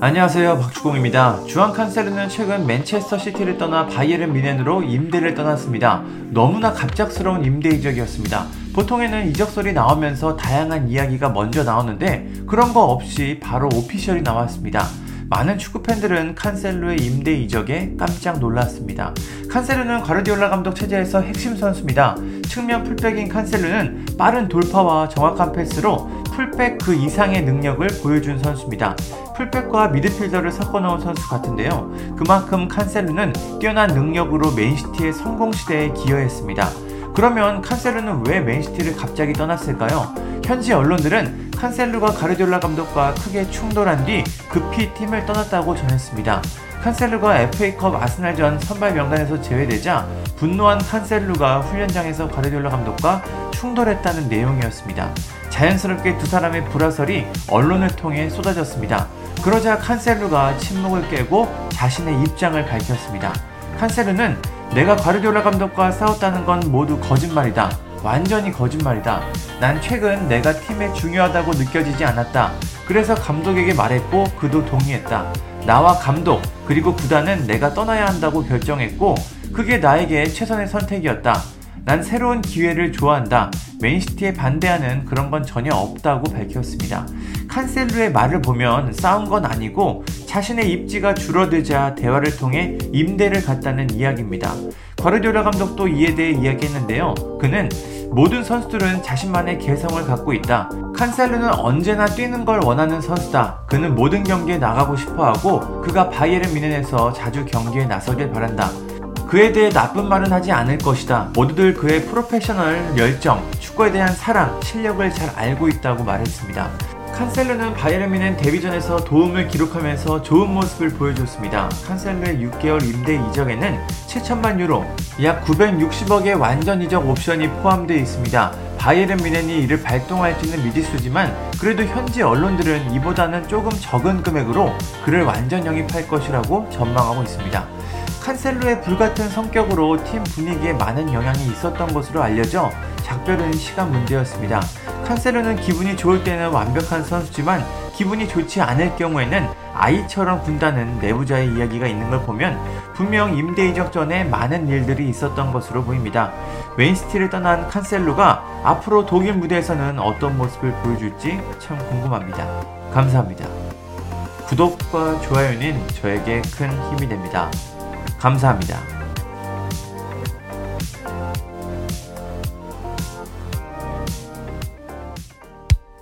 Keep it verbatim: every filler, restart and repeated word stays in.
안녕하세요, 박주공입니다. 주안 칸세르는 최근 맨체스터 시티를 떠나 바이에른 뮌헨으로 임대를 떠났습니다. 너무나 갑작스러운 임대 이적이었습니다. 보통에는 이적설이 나오면서 다양한 이야기가 먼저 나오는데 그런 거 없이 바로 오피셜이 나왔습니다. 많은 축구팬들은 칸셀로의 임대 이적에 깜짝 놀랐습니다. 칸셀로는 과르디올라 감독 체제에서 핵심 선수입니다. 측면 풀백인 칸셀로는 빠른 돌파와 정확한 패스로 풀백 그 이상의 능력을 보여준 선수입니다. 풀백과 미드필더를 섞어놓은 선수 같은데요. 그만큼 칸셀로는 뛰어난 능력으로 맨시티의 성공시대에 기여했습니다. 그러면 칸셀로는 왜 맨시티를 갑자기 떠났을까요? 현지 언론들은 칸셀로가 가르디올라 감독과 크게 충돌한 뒤 급히 팀을 떠났다고 전했습니다. 칸셀로가 에프에이컵 아스날전 선발 명단에서 제외되자 분노한 칸셀로가 훈련장에서 가르디올라 감독과 충돌했다는 내용이었습니다. 자연스럽게 두 사람의 불화설이 언론을 통해 쏟아졌습니다. 그러자 칸셀로가 침묵을 깨고 자신의 입장을 밝혔습니다. 칸셀로는 내가 가르디올라 감독과 싸웠다는 건 모두 거짓말이다. 완전히 거짓말이다. 난 최근 내가 팀에 중요하다고 느껴지지 않았다. 그래서 감독에게 말했고 그도 동의했다. 나와 감독 그리고 구단은 내가 떠나야 한다고 결정했고 그게 나에게 최선의 선택이었다. 난 새로운 기회를 좋아한다. 맨시티에 반대하는 그런 건 전혀 없다고 밝혔습니다. 칸셀로의 말을 보면 싸운 건 아니고 자신의 입지가 줄어들자 대화를 통해 임대를 갔다는 이야기입니다. 과르디올라 감독도 이에 대해 이야기했는데요. 그는 모든 선수들은 자신만의 개성을 갖고 있다. 칸셀로는 언제나 뛰는 걸 원하는 선수다. 그는 모든 경기에 나가고 싶어하고 그가 바이에른 뮌헨에서 자주 경기에 나서길 바란다. 그에 대해 나쁜 말은 하지 않을 것이다. 모두들 그의 프로페셔널 열정, 축구에 대한 사랑, 실력을 잘 알고 있다고 말했습니다. 칸셀로는 바이에른 뮌헨 데뷔전에서 도움을 기록하면서 좋은 모습을 보여줬습니다. 칸셀로의 육 개월 임대 이적에는 칠천만 유로, 약 구백육십억의 완전 이적 옵션이 포함되어 있습니다. 바이에른 뮌헨이 이를 발동할지는 미지수지만 그래도 현지 언론들은 이보다는 조금 적은 금액으로 그를 완전 영입할 것이라고 전망하고 있습니다. 칸셀로의 불같은 성격으로 팀 분위기에 많은 영향이 있었던 것으로 알려져 작별은 시간 문제였습니다. 칸셀로는 기분이 좋을 때는 완벽한 선수지만 기분이 좋지 않을 경우에는 아이처럼 군다는 내부자의 이야기가 있는 걸 보면 분명 임대 이적 전에 많은 일들이 있었던 것으로 보입니다. 맨시티를 떠난 칸셀로가 앞으로 독일 무대에서는 어떤 모습을 보여줄지 참 궁금합니다. 감사합니다. 구독과 좋아요는 저에게 큰 힘이 됩니다. 감사합니다.